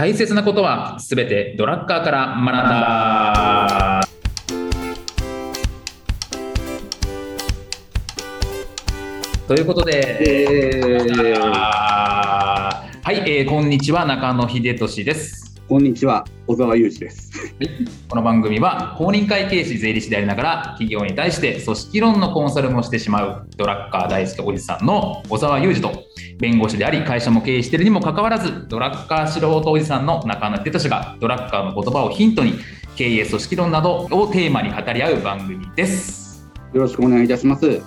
大切なことはすべてドラッカーから学んだ。ということで、はい、こんにちは、中野秀俊です。こんにちは、小沢裕二です。この番組は公認会計士税理士でありながら企業に対して組織論のコンサルもしてしまうドラッカー大好きおじさんの小沢裕二と、弁護士であり会社も経営しているにもかかわらずドラッカー素人おじさんの中野秀俊が、ドラッカーの言葉をヒントに経営組織論などをテーマに語り合う番組です。よろしくお願いいたします。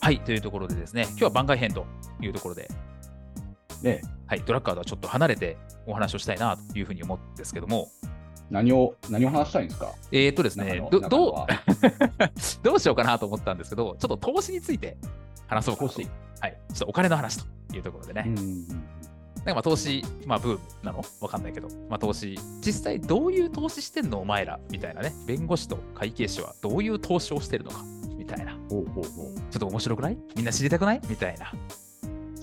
はい、というところでですね、今日は番外編というところで、ね、はい、ドラッカーとはちょっと離れてお話をしたいなというふうに思うんですけども、何を話したいんですか。ですね、どうしようかなと思ったんですけど、ちょっと投資について話そうかと、はい、ちょっとお金の話というところでね、なんか投資、ブームなのわかんないけど、投資実際どういう投資してんのお前らみたいなね、弁護士と会計士はどういう投資をしてるのかみたいな、ちょっと面白くない？みんな知りたくないみたいな。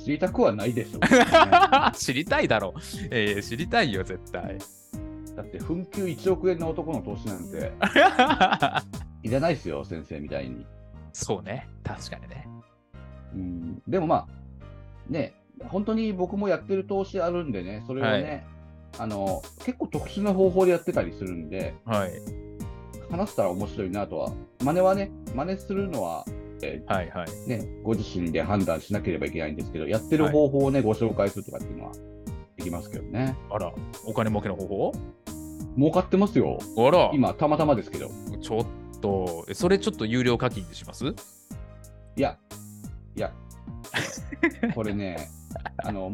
知りたくはないでしょ、ね、知りたいだろう、知りたいよ絶対。だって紛糾1億円の男の投資なんていらないですよ、先生みたいに。そうね、確かにね。でもね、本当に僕もやってる投資あるんでね、それはね、はい、結構特殊な方法でやってたりするんで、はい、話したら面白いなとは。真似するのは、はいはい、ね、ご自身で判断しなければいけないんですけど、やってる方法をね、はい、ご紹介するとかっていうのはできますけどね。あら、お金儲けの方法？儲かってますよ。あら、今たまたまですけど。ちょっとそれちょっと有料課金でします？いやこれね、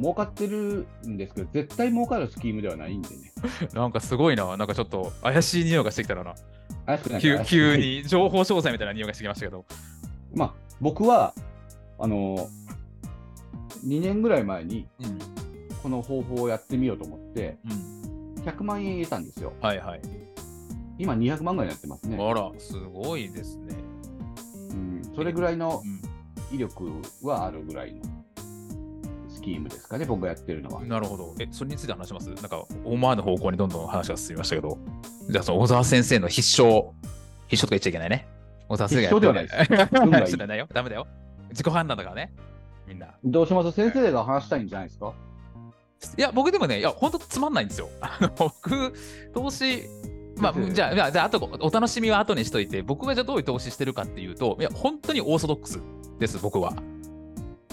儲かってるんですけど、絶対儲かるスキームではないんでね。なんかすごいな、なんかちょっと怪しい匂いがしてきたらな。急に情報詳細みたいな匂いがしてきましたけど、僕は2年ぐらい前にこの方法をやってみようと思って、100万円入れたんですよ。はいはい。今200万ぐらいになってますね。あら、すごいですね。それぐらいの威力はあるぐらいのスキームですかね、僕がやってるのは。なるほど。それについて話します？なんか思わぬ方向にどんどん話が進みましたけど、じゃあその小沢先生の必勝とか言っちゃいけないね。小沢先生がやってる。必勝ではないです。ないよ、ダメだよ。自己判断だからね、みんな。どうします？先生が話したいんじゃないですか？いや、僕でもね、いや、本当つまんないんですよ。僕、投資、じゃあ後、お楽しみは後にしといて、僕がじゃあどういう投資してるかっていうと、いや、本当にオーソドックスです、僕は。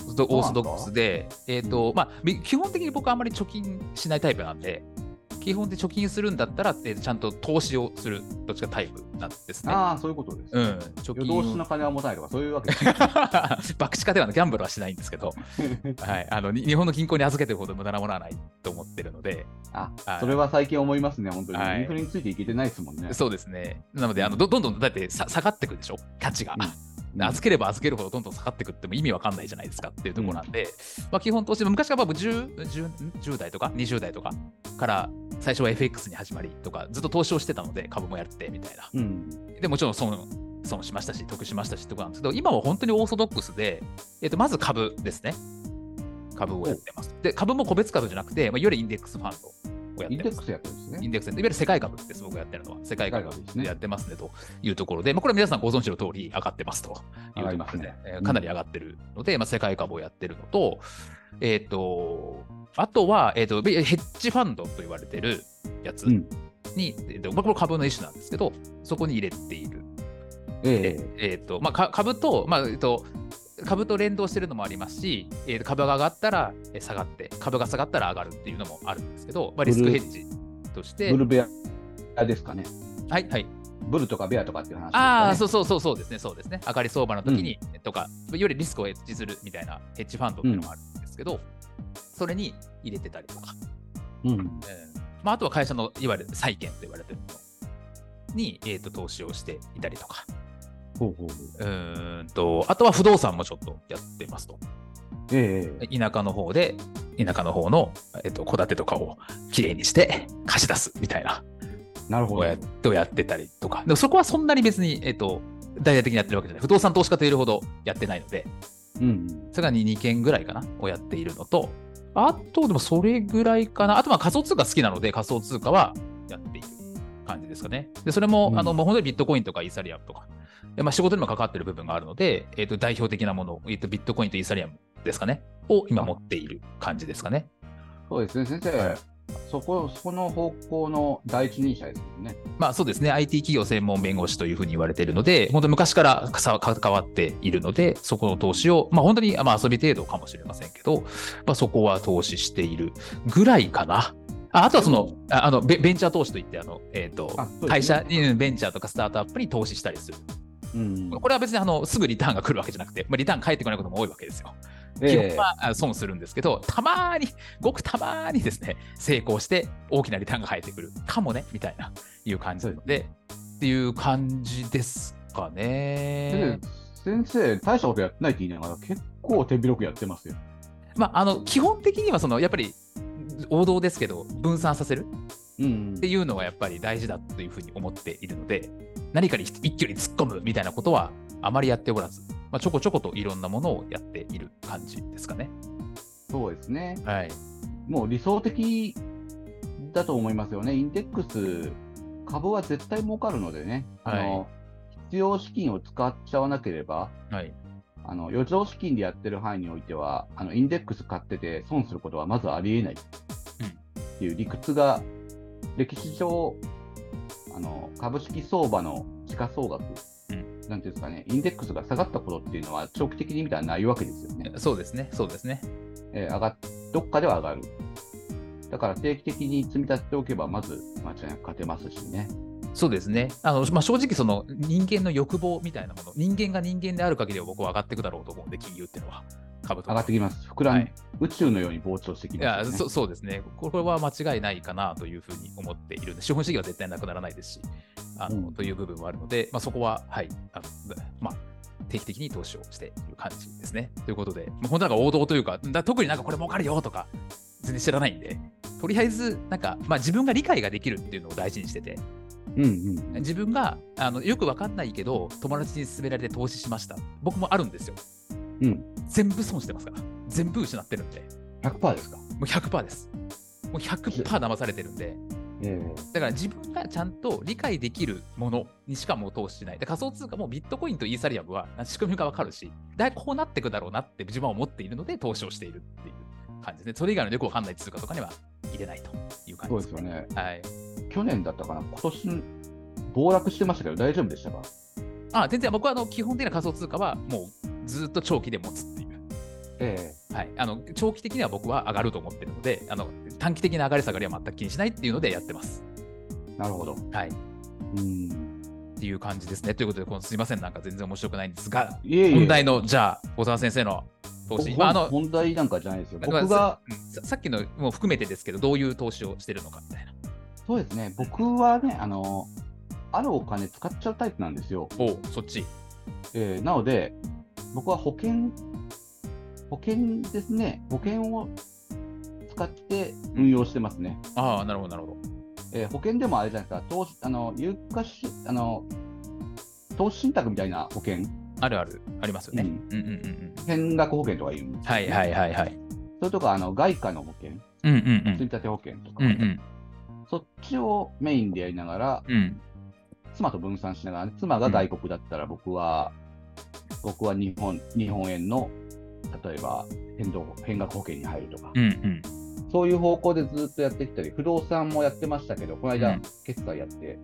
オーソドックスで、基本的に僕はあまり貯金しないタイプなんで、基本で貯金するんだったら、ちゃんと投資をする、どっちかタイプなんですね。ああ、そういうことです。貯金。投資の金は持たないとか、そういうわけです。博打家ではギャンブルはしないんですけど、はい、日本の銀行に預けてるほど無駄なものはないと思ってるので、それは最近思いますね、本当に。インフレについていけてないですもんね。はい、そうですね。なので、どんどんだって下がってくるでしょ、価値が。預ければ預けるほどどんどん下がってくっても意味わかんないじゃないですかっていうところなんで、基本投資、昔から10代とか20代とかから最初は FX に始まりとか、ずっと投資をしてたので、株もやってみたいな、でもちろん損しましたし得しましたしってことなんですけど、今は本当にオーソドックスで、まず株ですね。株をやってます。で、株も個別株じゃなくて、いわゆるインデックスファンド。インデックスやってるんですね。インデックス、いわゆる世界株です。僕がやってるのは世界株でやってますねというところで、これは皆さんご存知の通り上がってますというところで、かなり上がってるので、世界株をやってるのと、あとは、ヘッジファンドと言われてるやつに、これ株の一種なんですけど、そこに入れている。株と連動してるのもありますし、株が上がったら下がって、株が下がったら上がるっていうのもあるんですけど、リスクヘッジとして。ブルベアですかね。はいはい。ブルとかベアとかっていう話ですかね。そうですね、そうですね。上がり相場の時にとか、よりリスクをヘッジするみたいなヘッジファンドっていうのもあるんですけど、それに入れてたりとか、あとは会社のいわゆる債券と言われてるのに、投資をしていたりとか。あとは不動産もちょっとやってますと。田舎の方の戸建てとかをきれいにして貸し出すみたいな。なるほど。をやってたりとか。でもそこはそんなに別に、大々的にやってるわけじゃない。不動産投資家といるほどやってないので、さらに2件ぐらいかなをやっているのと、あとでもそれぐらいかな。あとまあ仮想通貨好きなので仮想通貨はやっている感じですかね。でそれも、もう本当にビットコインとかイーサリアムとか、仕事にも関わってる部分があるので、代表的なものを、ビットコインとイーサリアムですかねを今持っている感じですかね。そうですね先生、はい、そこの方向の第一人者ですよね。まあそうですね、 IT 企業専門弁護士というふうに言われているので、本当に昔から関わっているので、そこの投資を、まあ、本当に、遊び程度かもしれませんけど、そこは投資しているぐらいかな。あとはそのベンチャー投資といって会社にベンチャーとかスタートアップに投資したりする、これは別にすぐリターンが来るわけじゃなくて、リターン返ってこないことも多いわけですよ。基本は損するんですけど、たまにごくたまにですね成功して大きなリターンが返ってくるかもねみたいないう感じなのでっていう感じですかね。先生大したことやってないって言いながら結構手広くやってますよ。基本的にはやっぱり王道ですけど分散させるっていうのはやっぱり大事だというふうに思っているので、何かに一挙に突っ込むみたいなことはあまりやっておらず、ちょこちょこといろんなものをやっている感じですかね。そうですね、はい、もう理想的だと思いますよね。インデックス株は絶対儲かるのでね、必要資金を使っちゃわなければ、余剰資金でやってる範囲においてはインデックス買ってて損することはまずありえないっていう理屈が歴史上株式相場の時価総額、なんていうんですかね、インデックスが下がったことっていうのは長期的に見たらないわけですよね。そうですね、そうですね、どっかでは上がる。だから定期的に積み立てておけばまず間違いなく勝てますしね。そうですね、正直人間の欲望みたいなもの、人間が人間である限りは僕は上がっていくだろうと思うんで、金融っていうのは株と上がってきます。膨らん、宇宙のように膨張してきます、ね、そうですね、これは間違いないかなというふうに思っているので、資本主義は絶対なくならないですし、という部分もあるので、そこは、定期的に投資をしている感じですね。ということで、本当なんか王道というか、特になんかこれ儲かるよとか全然知らないんで、とりあえずなんか、自分が理解ができるっていうのを大事にしてて、自分がよく分かんないけど友達に勧められて投資しました。僕もあるんですよ、全部損してますから、全部失ってるんで。 100% ですか？もう 100% です。もう 100% 騙されてるんで、だから自分がちゃんと理解できるものにしかもう投資しない。で仮想通貨もビットコインとイーサリアムは仕組みが分かるし、だいこうなっていくだろうなって自分は思っているので投資をしているっていう感じですね。それ以外のよく分かんない通貨とかには入れないという感じですね。そうですよね、去年だったかな、今年暴落してましたけど大丈夫でしたか？全然僕は基本的な仮想通貨はもうずっと長期で持つっていう、長期的には僕は上がると思ってるので、短期的な上がり下がりは全く気にしないっていうのでやってます。なるほど、っていう感じですね。ということですみません、なんか全然面白くないんですが、本題のじゃあ小澤先生の投資、本題なんかじゃないですよ。僕がさっきのも含めてですけど、どういう投資をしてるのかみたいな。そうですね、僕はね、あるお金使っちゃうタイプなんですよ。そっち、なので僕は保険ですね、保険を使って運用してますね。なるほどなるほど、保険でもあれじゃないですか、有価投資信託みたいな保険ありますよね。変額保険とかいう、それとか外貨の保険、積立保険とか、そっちをメインでやりながら、妻と分散しながら、妻が外国だったら僕は日本円の例えば変額保険に入るとか、そういう方向でずっとやってきたり、不動産もやってましたけど、この間、決済やって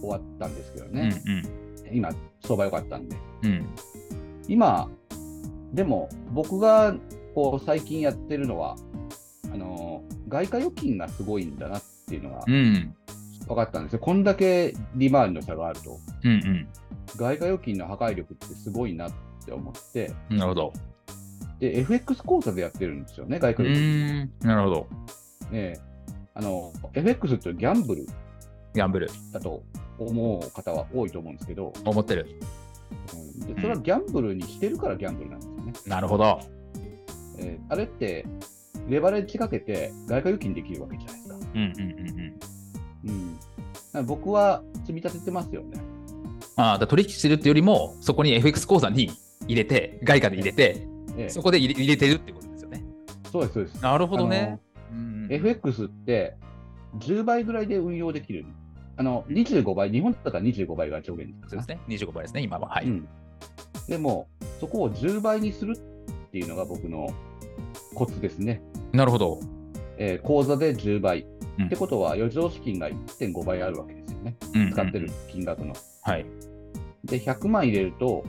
終わったんですけどね、今相場良かったんで、今でも僕がこう最近やってるのは外貨預金がすごいんだなってっていうのが分かったんですよ。こんだけ利回りの差があると、外貨預金の破壊力ってすごいなって思って。なるほど。で FX 口座でやってるんですよね、外貨預金。なるほど、FX ってギャンブルだと思う方は多いと思うんですけど、思ってる、でそれはギャンブルにしてるからギャンブルなんですよね。なるほど、あれってレバレッジかけて外貨預金できるわけじゃないですか。僕は積み立ててますよね。だ取引してるってよりもそこに FX 口座に入れて外貨で入れて、そこで入れてるってことですよね。そうですそうです。なるほどね。FX って10倍ぐらいで運用できる。25倍、日本だったら25倍が上限ですね。そうですね。25倍ですね、今は。はい。うん、でも、そこを10倍にするっていうのが僕のコツですね。なるほど。口座で10倍。うん、ってことは、余剰資金が 1.5 倍あるわけですよね。うん、使ってる金額の。はい。で、100万入れると、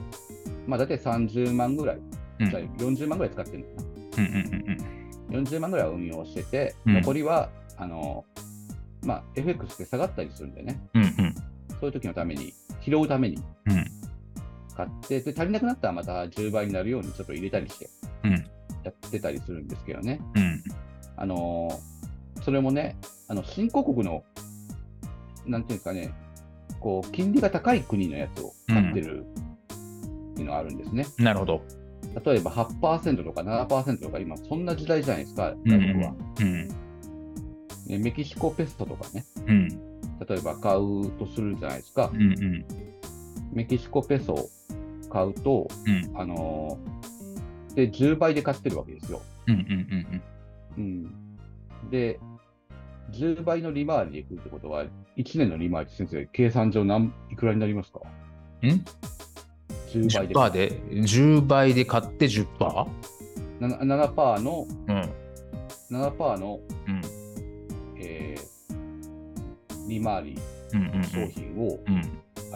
だいたい30万ぐらい、うん、40万ぐらい使ってるのかな。うんうんうん。40万ぐらいは運用してて、残りは、FX って下がったりするんでね、うんうん、そういう時のために拾うために買って、で足りなくなったらまた10倍になるようにちょっと入れたりしてやってたりするんですけどね、うん、それもね、新興国のなんていうんですかね、こう金利が高い国のやつを買ってるっていうのがあるんですね、うん、なるほど。例えば 8% とか 7% とか今そんな時代じゃないですか、外国は、うんうんうん、メキシコペストとかね、うん、例えば買うとするじゃないですか、うんうん、メキシコペソを買うと、うん、で10倍で買ってるわけですよ、うんうんうんうん、で10倍の利回りでいくってことは1年の利回り、先生計算上いくらになりますか？10倍で10倍で買って 10%？ 7% の、うん、7% の、うん、利回り商品を、うんう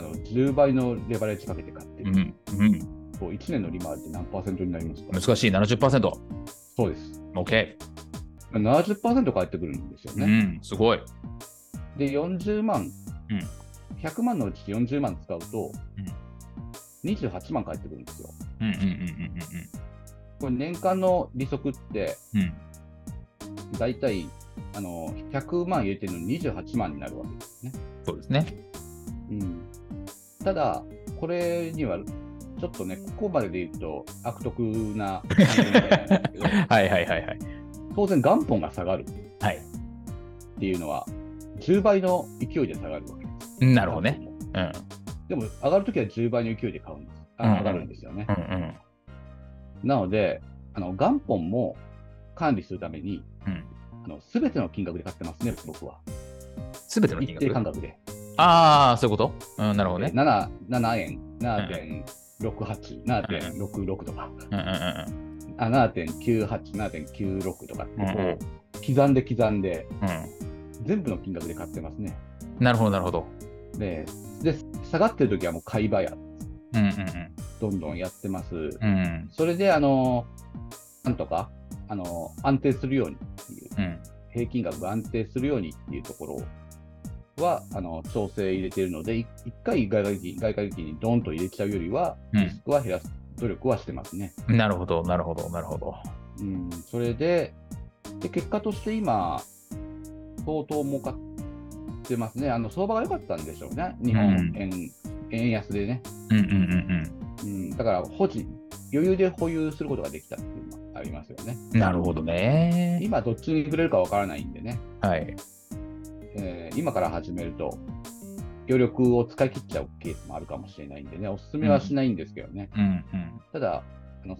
んうん、10倍のレバレッジかけて買ってる、うんうん、そう1年の利回りって何パーセントになりますか？難しい。 70%。 そうです。 OK。 70% 返ってくるんですよね、うん、すごい。で40万、うん、100万のうち40万使うと、うん、28万返ってくるんですよ。これ年間の利息って、うん、だいたい100万入れてるのに28万になるわけですね。そうですね、うん、ただこれにはちょっとね、ここまでで言うと悪徳な感じみたいなんですけどはいはいはいはい。当然元本が下がるっていうのは10倍の勢いで下がるわけです、はい、なるほどね、うん、でも上がるときは10倍の勢いで買うんです、上がるんですよね、うんうんうん、なので元本も管理するために、うん、すべての金額で買ってますね、僕は。すべての金額？一定感覚で。ああ、そういうこと？うん、なるほどね。7円、7.68、うん、7.66 とか、うんうんうん、7.98、7.96 とか、こう、刻んで、うん、全部の金額で買ってますね。なるほど、なるほど。で、下がってるときはもう買い場や、うんうんうん、どんどんやってます。うん、それで、なんとか、安定するようにっていう、うん、平均額が安定するようにっていうところは調整入れているので、一回外貨劇にドンと入れちゃうよりはリスクは減らす、うん、努力はしてますね。なるほどなるほどなるほど、うん、それで結果として今相当儲かってますね。相場が良かったんでしょうね、日本円安でね、うんうんうんうんうん、だから余裕で保有することができたっていうのはありますよね。なるほどね。今どっちに触れるかわからないんでね、はい、今から始めると余力を使い切っちゃうケースもあるかもしれないんでね、おすすめはしないんですけどね、うんうんうん、ただ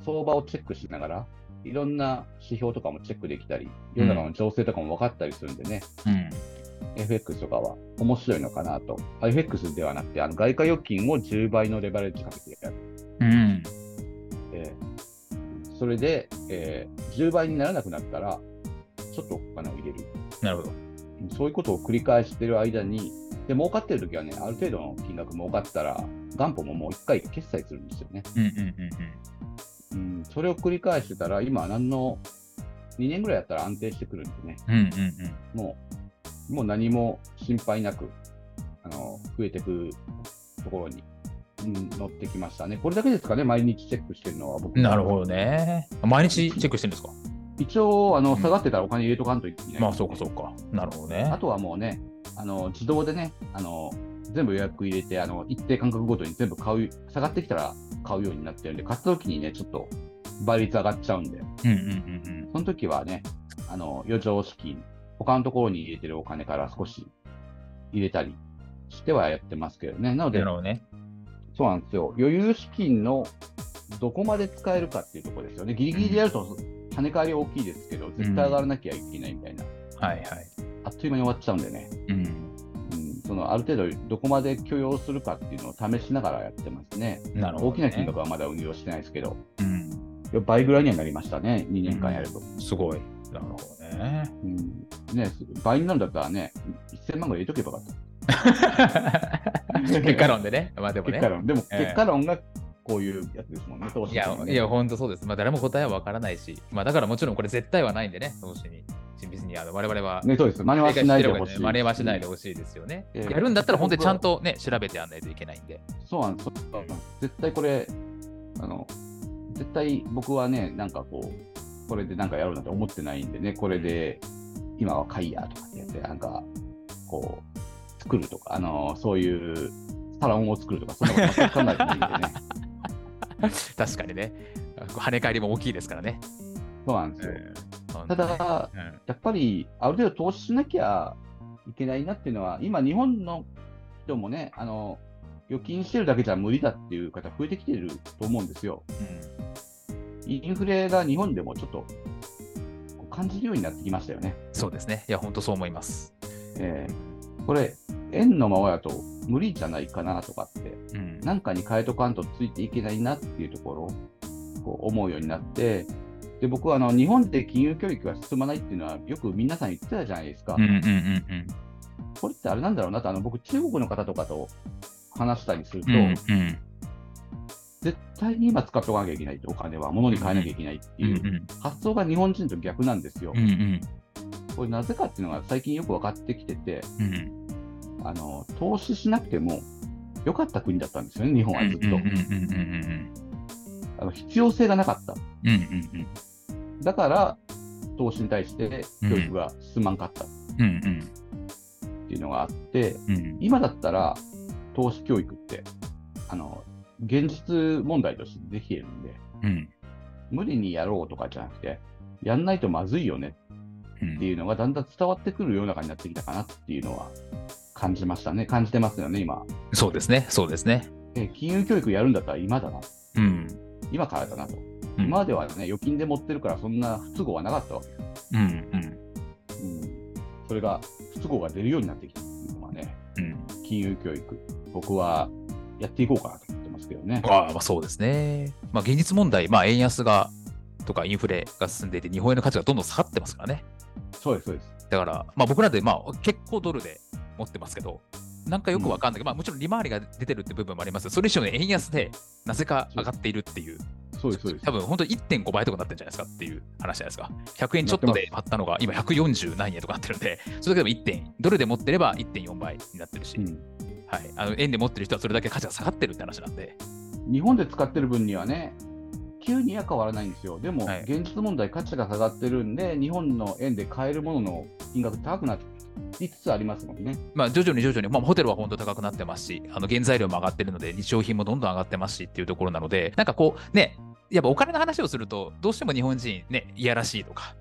相場をチェックしながらいろんな指標とかもチェックできたり、世の中の情勢とかも分かったりするんでね、うん、FX とかは面白いのかなと。 FX ではなくて外貨預金を10倍のレバレッジかけてやる、うん、それで、10倍にならなくなったらちょっとお金を入れる。なるほど。そういうことを繰り返している間に、で儲かっているときはね、ある程度の金額儲かったら元本ももう1回決済するんですよね、うんうんうんうん、うん、それを繰り返してたら今2年ぐらいやったら安定してくるんでね、うんうんうん、もう何も心配なく増えてくところに乗ってきましたね。これだけですかね、毎日チェックしてるのは僕。なるほどね。毎日チェックしてるんですか？一応下がってたらお金入れとかんといけない、ね、まあそうかそうか。なるほどね。あとはもうね、自動でね、全部予約入れて一定間隔ごとに全部下がってきたら買うようになってるんで、買った時にねちょっと倍率上がっちゃうんで、うんうんうんうん、その時はね余剰資金、他のところに入れてるお金から少し入れたりしてはやってますけどね。なのでそうなんですよ。余裕資金のどこまで使えるかっていうところですよね。ギリギリでやると跳ね返り大きいですけど、絶対上がらなきゃいけないみたいな、うん、はいはい、あっという間に終わっちゃうんでね、うんうん、そのある程度どこまで許容するかっていうのを試しながらやってますね。なるほど、ね、大きな金額はまだ運用してないですけど、うん、倍ぐらいにはなりましたね、2年間やると、うん、すごい。なるほど ね、うん、ね、倍になるんだったらね1000万ぐらい入れとけばよかった結果論で ね、まあ、でもね結果論がこういうやつですもんね、投資のね。いや本当そうです、まあ、誰も答えは分からないし、まあ、だからもちろんこれ絶対はないんでね、投資に別に我々は真似はしないでほしい、真似はしないでほしいですよね、やるんだったら本当にちゃんと、ね、調べてやらないといけないんで。そうなんです、絶対これ絶対僕はね、なんかこうこれでなんかやろうなんて思ってないんでね、これで今は買いやとかってやってなんかこう作るとか、そういうサロンを作るとかそんなこと考えないでね確かにね、跳ね返りも大きいですからね。そうなんですよ、ただ、うん、やっぱりある程度投資しなきゃいけないなっていうのは、今日本の人もね、預金してるだけじゃ無理だっていう方増えてきてると思うんですよ、うん、インフレが日本でもちょっと感じるようになってきましたよね。そうですね、いや本当そう思います、これ円のままだと無理じゃないかなとかって、うん、なんかに変えとかんとついていけないなっていうところをこう思うようになって、で僕は日本で金融教育が進まないっていうのはよく皆さん言ってたじゃないですか、うんうんうんうん、これってあれなんだろうなと、僕中国の方とかと話したりすると、うんうん、絶対に今使っておかなきゃいけない、お金は物に変えなきゃいけないっていう発想が日本人と逆なんですよ、うんうん、これなぜかっていうのが最近よく分かってきてて、うん、投資しなくても良かった国だったんですよね、日本はずっと、うんうんうんうん、必要性がなかった、うんうんうん、だから投資に対して教育が進まんかった、うんうん、っていうのがあって、うんうん、今だったら投資教育って現実問題としてできているんで、うん、無理にやろうとかじゃなくてやんないとまずいよねっていうのがだんだん伝わってくる世の中になってきたかなっていうのは感じましたね、感じてますよね今。そうですね、そうですね、金融教育やるんだったら今だな、うん、今からだなと、うん、今まではね預金で持ってるからそんな不都合はなかったわけです、うんうんうん、それが不都合が出るようになってきたっていうのはね、うん、金融教育僕はやっていこうかなと思ってますけどね。あ、まあ、そうですね、まあ、現実問題、まあ、円安がとかインフレが進んでいて日本円の価値がどんどん下がってますからね。そうですそうです、だから、まあ、僕らで、まあ、結構ドルで持ってますけど、なんかよくわかんないけど、うん、まあ、もちろん利回りが出てるって部分もあります。それ以上に円安でなぜか上がっているっていう、そうですそうです、多分本当に 1.5 倍とかなってるんじゃないですかっていう話じゃないですか。100円ちょっとで買ったのが今140何円とかなってるんで、それだけでもドルで持ってれば 1.4 倍になってるし、うん、はい、円で持ってる人はそれだけ価値が下がってるって話なんで、日本で使ってる分にはね急には変わらないんですよ。でも、はい、現実問題価値が下がってるんで日本の円で買えるものの金額高くなっていつつありますもんね、まあ、徐々に、まあ、ホテルは本当高くなってますし、原材料も上がってるので日用品もどんどん上がってますしっていうところなので、なんかこうね、やっぱお金の話をするとどうしても日本人ね、いやらしいとか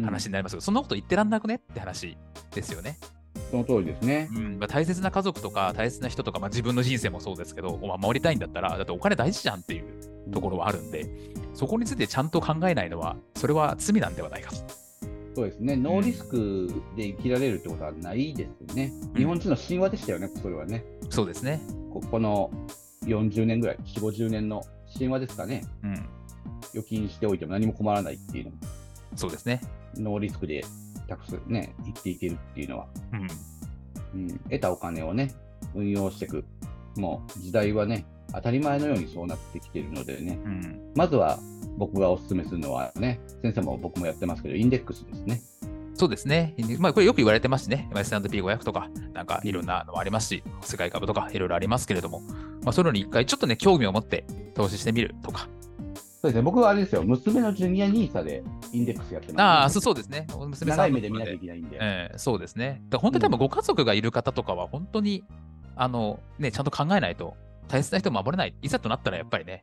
話になりますけど、うん、そんなこと言ってらんなくねって話ですよね。その通りですね、うん、まあ、大切な家族とか大切な人とか、まあ、自分の人生もそうですけど、まあ、守りたいんだったらだってお金大事じゃんっていうところはあるんで、うん、そこについてちゃんと考えないのはそれは罪なんではないかと。そうですね、ノーリスクで生きられるってことはないですね、うん、日本人の神話でしたよねそれはね。そうですね、この40年ぐらい 4,50 年の神話ですかね、うん、預金しておいても何も困らないっていうのも。そうですね、ノーリスクでね、生きていけるっていうのは、うんうん、得たお金をね運用していく、もう時代はね当たり前のようにそうなってきているのでね、うん、まずは僕がお勧めするのはね、先生も僕もやってますけどインデックスですね。そうですね、まあ、これよく言われてますしね、 S&P500 とかなんかいろんなのもありますし、うん、世界株とかいろいろありますけれども、まあ、それに一回ちょっとね興味を持って投資してみるとか。そうですね、僕はあれですよ、娘のジュニアNISAでインデックスやってます、ね、ああ、そうですね、娘さんの長い目で見なきゃいけないんで、そうですね、だから本当に多分ご家族がいる方とかは本当に、ね、ちゃんと考えないと大切な人を守れない、いざとなったらやっぱりね、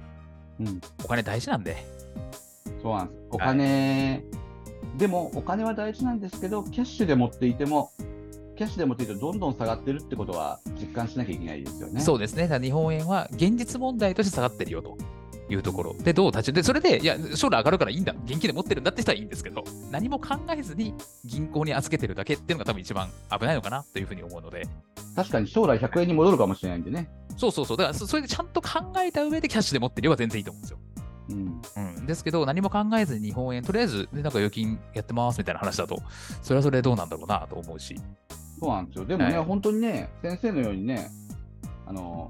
うん、お金大事なんで。そうなんです、お金、はい、でもお金は大事なんですけどキャッシュで持っていてもキャッシュで持っているとどんどん下がってるってことは実感しなきゃいけないですよね。そうですね。だから日本円は現実問題として下がってるよというところで、どう立ちで、それでいや将来上がるからいいんだ、現金で持ってるんだって人はいいんですけど、何も考えずに銀行に預けてるだけっていうのが多分一番危ないのかなというふうに思うので、確かに将来100円に戻るかもしれないんでね。そうそうそう、だからそれでちゃんと考えた上でキャッシュで持ってれば全然いいと思うんですよ。うん、ですけど何も考えずに日本円とりあえずなんか預金やってますみたいな話だと、それはそれでどうなんだろうなと思うし。そうなんですよ。でもね、本当にね、先生のようにね、お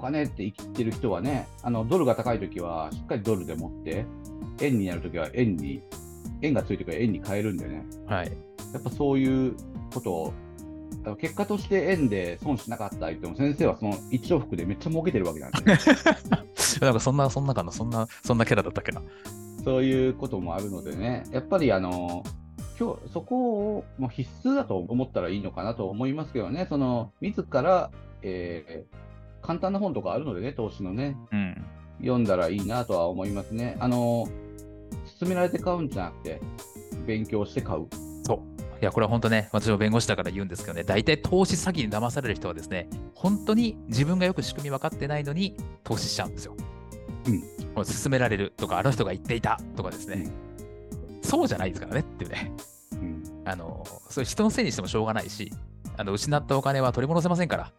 金って言ってる人はね、ドルが高いときはしっかりドルで持って、円になるときは円がついてくるから円に変えるんでね、はい、やっぱそういうことを結果として円で損しなかった相手も先生はその一往復でめっちゃ儲けてるわけなんですよなんかそんなキャラだったっけな。そういうこともあるのでね、やっぱり今日そこをもう必須だと思ったらいいのかなと思いますけどね。その自ら、簡単な本とかあるのでね、投資のね、うん、読んだらいいなとは思いますね。勧められて買うんじゃなくて勉強して買う。いやこれは本当ね、私も弁護士だから言うんですけどね、大体投資詐欺に騙される人はですね、本当に自分がよく仕組み分かってないのに投資しちゃうんですよ。うん。勧められるとか、あの人が言っていたとかですね、うん、そうじゃないですからねっていうね、うん、それ人のせいにしてもしょうがないし、失ったお金は取り戻せませんから、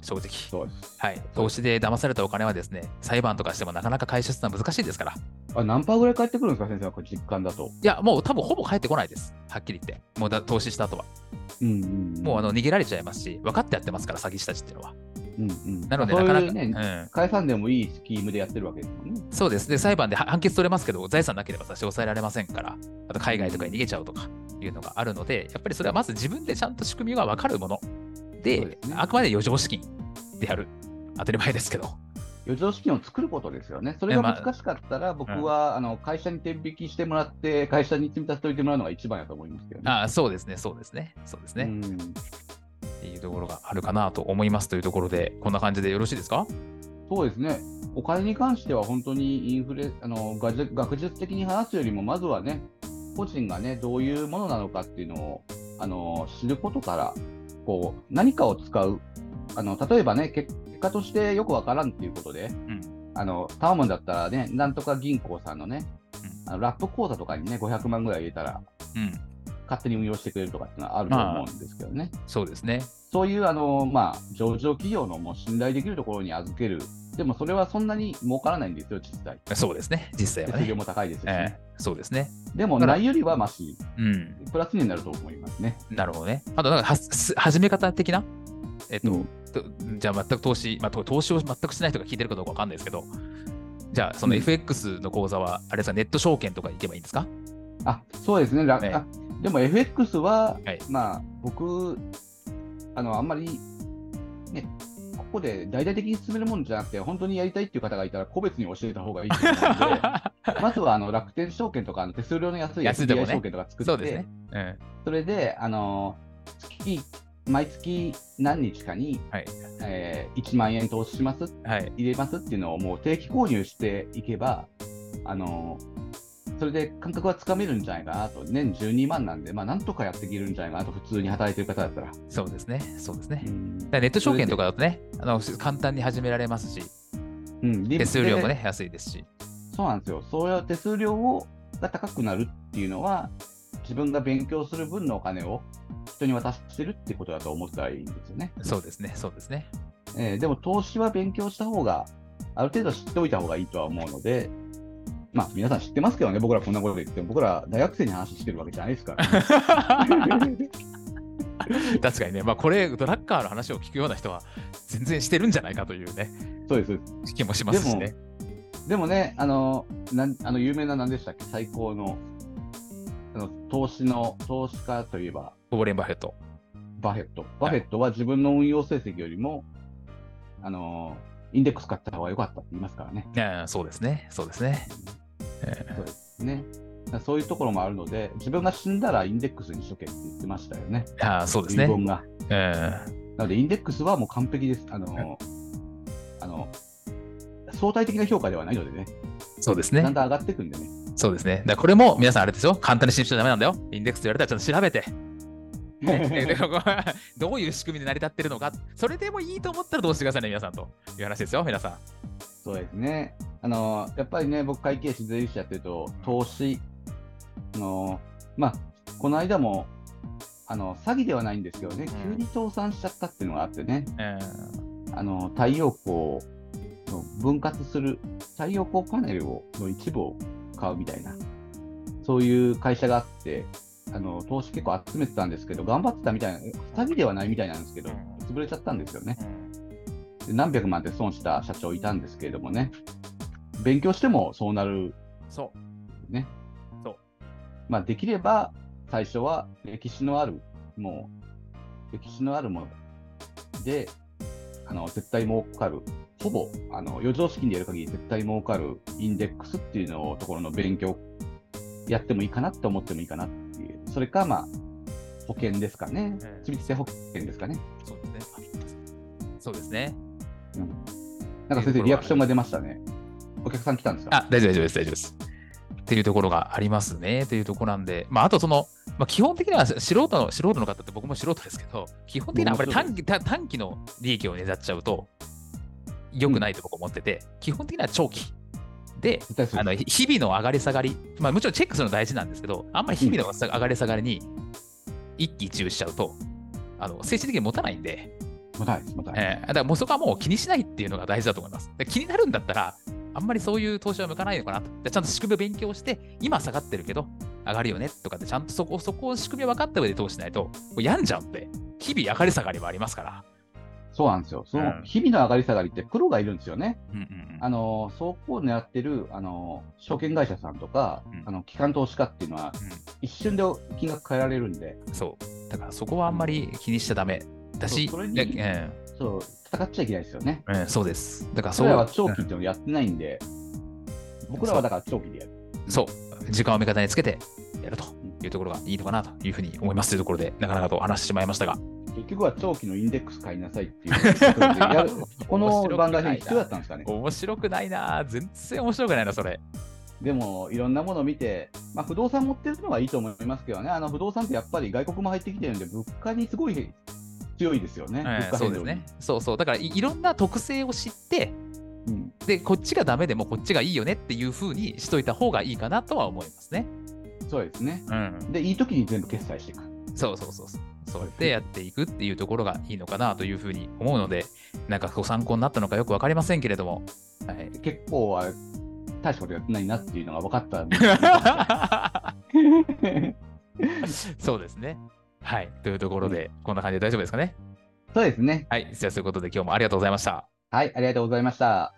正直。そうです。はい。投資で騙されたお金はですね、裁判とかしてもなかなか回収するのは難しいですから。あ、何パーぐらい返ってくるんですか、先生はこれ実感だと。いや、もう多分ほぼ返ってこないです。はっきり言って。もう投資した後は。もう逃げられちゃいますし、分かってやってますから、詐欺師たちっていうのは。なので、なかなかね、返さんでもいいスキームでやってるわけですもんね。そうです。で、裁判で判決取れますけど、財産なければ差し押さえられませんから、あと海外とかに逃げちゃうとかいうのがあるので、やっぱりそれはまず自分でちゃんと仕組みが分かるもので、ね、あくまで余剰資金でやる。当たり前ですけど。余剰資金を作ることですよね。それが難しかったら、僕は会社に転引きしてもらって、会社に積み立てておいてもらうのが一番やと思いますけどね。あ、そうですね、そうですね、そうですね。っていうところがあるかなと思いますというところで、こんな感じでよろしいですか？そうですね。お金に関しては本当に学術的に話すよりも、まずはね、個人がね、どういうものなのかっていうのを知ることから、こう何かを使う。例えばね、結果としてよくわからんということで、タワマンだったらね、なんとか銀行さんのね、ラップ口座とかにね、500万ぐらい入れたら、勝手に運用してくれるとかっていうのはあると思うんですけどね。そうですね。そういう上場企業のもう信頼できるところに預ける。でもそれはそんなに儲からないんですよ、実際。そうですね、実際はね。手数料も高いですしね。そうですね。でもないよりはマシ、プラスになると思いますね。なるほどね。あとなんか始め方的な。じゃあ全く投資を全くしない人が聞いてるかどうか分かんないですけど、じゃあその FX の口座はあれですか、ネット証券とか行けばいいんですか？あ、そうですね。でも FX は、僕あんまりね、ここで大々的に進めるもんじゃなくて、本当にやりたいっていう方がいたら個別に教えた方がいいと思うのでまずは楽天証券とか手数料の安い SBI 証券とか作って、そうですね。それで毎月何日かに、1万円投資します、入れますっていうのをもう定期購入していけば、それで感覚はつかめるんじゃないかなと。年12万なんで、なんとかやっていけるんじゃないかなと、普通に働いてる方だったら。そうですね、そうですね。ネット証券とかだとね、簡単に始められますし、手数料もね、安いですし。そうなんですよ。そういう手数料が高くなるっていうのは、自分が勉強する分のお金を人に渡してるってことだと思ったらいいんですよね。そうですね、そうですね。でも投資は勉強した方が、ある程度知っておいた方がいいとは思うので、皆さん知ってますけどね、僕らこんなこと言っても、僕ら大学生に話してるわけじゃないですから、ね。確かにね、これドラッカーの話を聞くような人は全然してるんじゃないかというね、そうです気もしますしね。でもね、有名な何でしたっけ、最高の。投資家といえばウォーレン・バフェット。バフェットは自分の運用成績よりも、インデックス買った方が良かったって言いますからね。そうですね、そうですね。そういうところもあるので、自分が死んだらインデックスにしとけって言ってましたよね。そうですね。自分が。なのでインデックスはもう完璧です。相対的な評価ではないのでね。そうですね。だんだん上がっていくんでね。そうですね。だからこれも皆さんあれでしょ、簡単に信じちゃダメなんだよ。インデックスと言われたらちゃんと調べて、どういう仕組みで成り立ってるのか、それでもいいと思ったらどうしてくださいね皆さんという話ですよ。皆さんそうですね、やっぱりね、僕会計士税理士やってると投資、この間も詐欺ではないんですけどね、急に倒産しちゃったっていうのがあってね、太陽光の分割する太陽光パネルの一部を買うみたいな、そういう会社があって、投資結構集めてたんですけど、頑張ってたみたいな、詐欺ではないみたいなんですけど潰れちゃったんですよね。で何百万って損した社長いたんですけれどもね、勉強してもそうなる、そうね、そう、できれば最初は歴史のあるもので、絶対儲かる、ほぼ余剰資金でやる限り絶対儲かるインデックスっていうのをところの勉強やってもいいかなって思ってもいいかなっていう、それか保険ですかね、緻密性保険ですかね。そうですね、そうですね、なんか先生リアクションが出ましたね。お客さん来たんですか？大丈夫ですっていうところがありますね、というところなんで、あとその、基本的には素人の方って、僕も素人ですけど、基本的にはあまり短期の利益を狙っちゃうと良くないと僕思ってて、基本的には長期で、日々の上がり下がり、もちろんチェックするの大事なんですけど、あんまり日々の上がり下がりに一喜一憂しちゃうと、精神的に持たないんで、だからもうそこはもう気にしないっていうのが大事だと思います。で、気になるんだったらあんまりそういう投資は向かないのかなと。で、ちゃんと仕組みを勉強して、今下がってるけど上がるよねとかって、ちゃんとそこを仕組みを分かった上で投資しないと病んじゃうんで、日々上がり下がりはありますから。そうなんですよ、その日々の上がり下がりってプロがいるんですよね、そこを狙ってる証券会社さんとか、機関投資家っていうのは、一瞬で金額変えられるんで、そうだからそこはあんまり気にしちゃダメだし、そう、戦っちゃいけないですよね。そうです。だからそれは長期っていうのをやってないんで、僕らはだから長期でやる。そう、時間を味方につけてやるというところがいいのかなというふうに思いますというところで、なかなかと話してしまいましたが。結局は長期のインデックス買いなさいっていうこの番外編必要だったんですかね。面白くないな、全然面白くないな、それ。でもいろんなものを見て、不動産持ってるのはいいと思いますけどね、不動産ってやっぱり外国も入ってきてるんで、物価にすごい強いですよね。そうですね。そうだから いろんな特性を知って、でこっちがダメでもこっちがいいよねっていう風にしといた方がいいかなとは思いますね。そうですね。でいい時に全部決済していく。そうでやっていくっていうところがいいのかなという風に思うので、なんかご参考になったのかよく分かりませんけれども、結構は大したことやってないなっていうのが分かったんです。そうですね。はい、というところで、こんな感じで大丈夫ですかね。そうですね。はい、じゃあそういうことで今日もありがとうございました。はい、ありがとうございました。